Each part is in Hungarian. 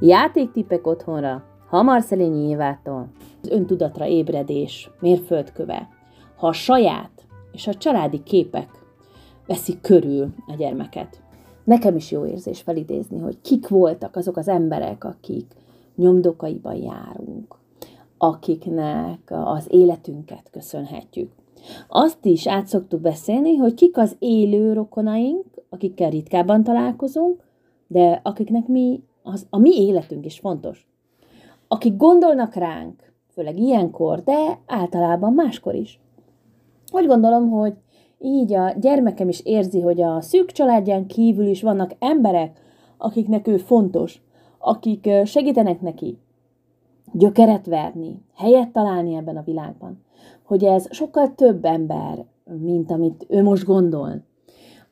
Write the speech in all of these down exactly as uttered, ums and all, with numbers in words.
Játéktippek otthonra, Hamar Szelényi Évától. Az öntudatra ébredés mérföldköve. Ha a saját és a családi képek veszik körül a gyermeket. Nekem is jó érzés felidézni, hogy kik voltak azok az emberek, akik nyomdokaiban járunk, akiknek az életünket köszönhetjük. Azt is át szoktuk beszélni, hogy kik az élő rokonaink, akikkel ritkábban találkozunk, de akiknek mi, az, a mi életünk is fontos. Akik gondolnak ránk, főleg ilyenkor, de általában máskor is. Úgy gondolom, hogy így a gyermekem is érzi, hogy a szűk családján kívül is vannak emberek, akiknek ő fontos, akik segítenek neki gyökeret verni, helyet találni ebben a világban. Hogy ez sokkal több ember, mint amit ő most gondol.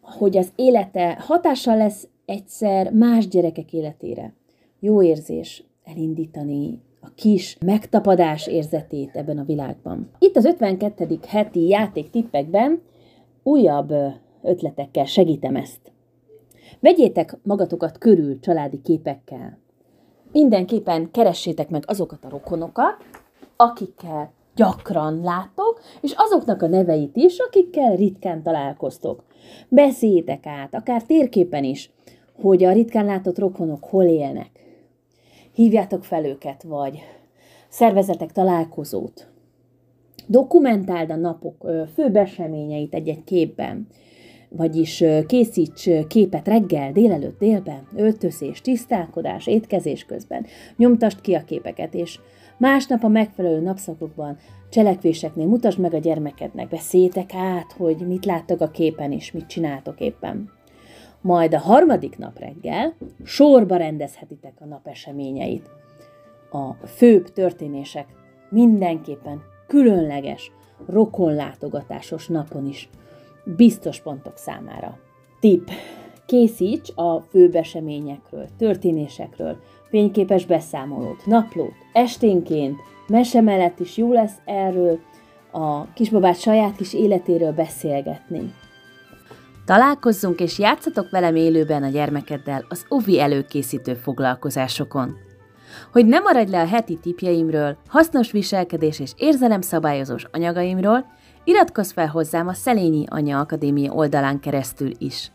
Hogy az élete hatással lesz egyszer más gyerekek életére. Jó érzés elindítani a kis megtapadás érzetét ebben a világban. Itt az ötvenkettedik heti játéktippekben újabb ötletekkel segítem ezt. Vegyétek magatokat körül családi képekkel. Mindenképpen keressétek meg azokat a rokonokat, akikkel gyakran láttok, és azoknak a neveit is, akikkel ritkán találkoztok. Beszéljétek át, akár térképen is, hogy a ritkán látott rokonok hol élnek. Hívjátok fel őket, vagy szervezetek találkozót. Dokumentáld a napok főbb eseményeit egy-egy képben, vagyis készíts képet reggel, délelőtt, délben, öltözés, tisztálkodás, étkezés közben. Nyomtasd ki a képeket, és másnap a megfelelő napszakokban cselekvéseknél mutasd meg a gyermekednek, beszéljétek át, hogy mit láttok a képen, és mit csináltok éppen. Majd a harmadik nap reggel sorba rendezhetitek a nap eseményeit. A főbb történések mindenképpen különleges, rokonlátogatásos napon is. Biztos pontok számára. Tipp! Készíts a főbb eseményekről, történésekről fényképes beszámolót, naplót. Esténként, mese mellett is jó lesz erről a kisbabát saját kis életéről beszélgetni. Találkozzunk és játszatok velem élőben a gyermekeddel az ovi előkészítő foglalkozásokon. Hogy ne maradj le a heti tippjeimről, hasznos viselkedés és érzelemszabályozós anyagaimról, iratkozz fel hozzám a Szelényi Anya Akadémia oldalán keresztül is.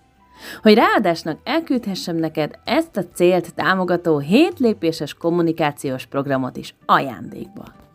Hogy ráadásnak elküldhessem neked ezt a célt támogató hét lépéses kommunikációs programot is ajándékba.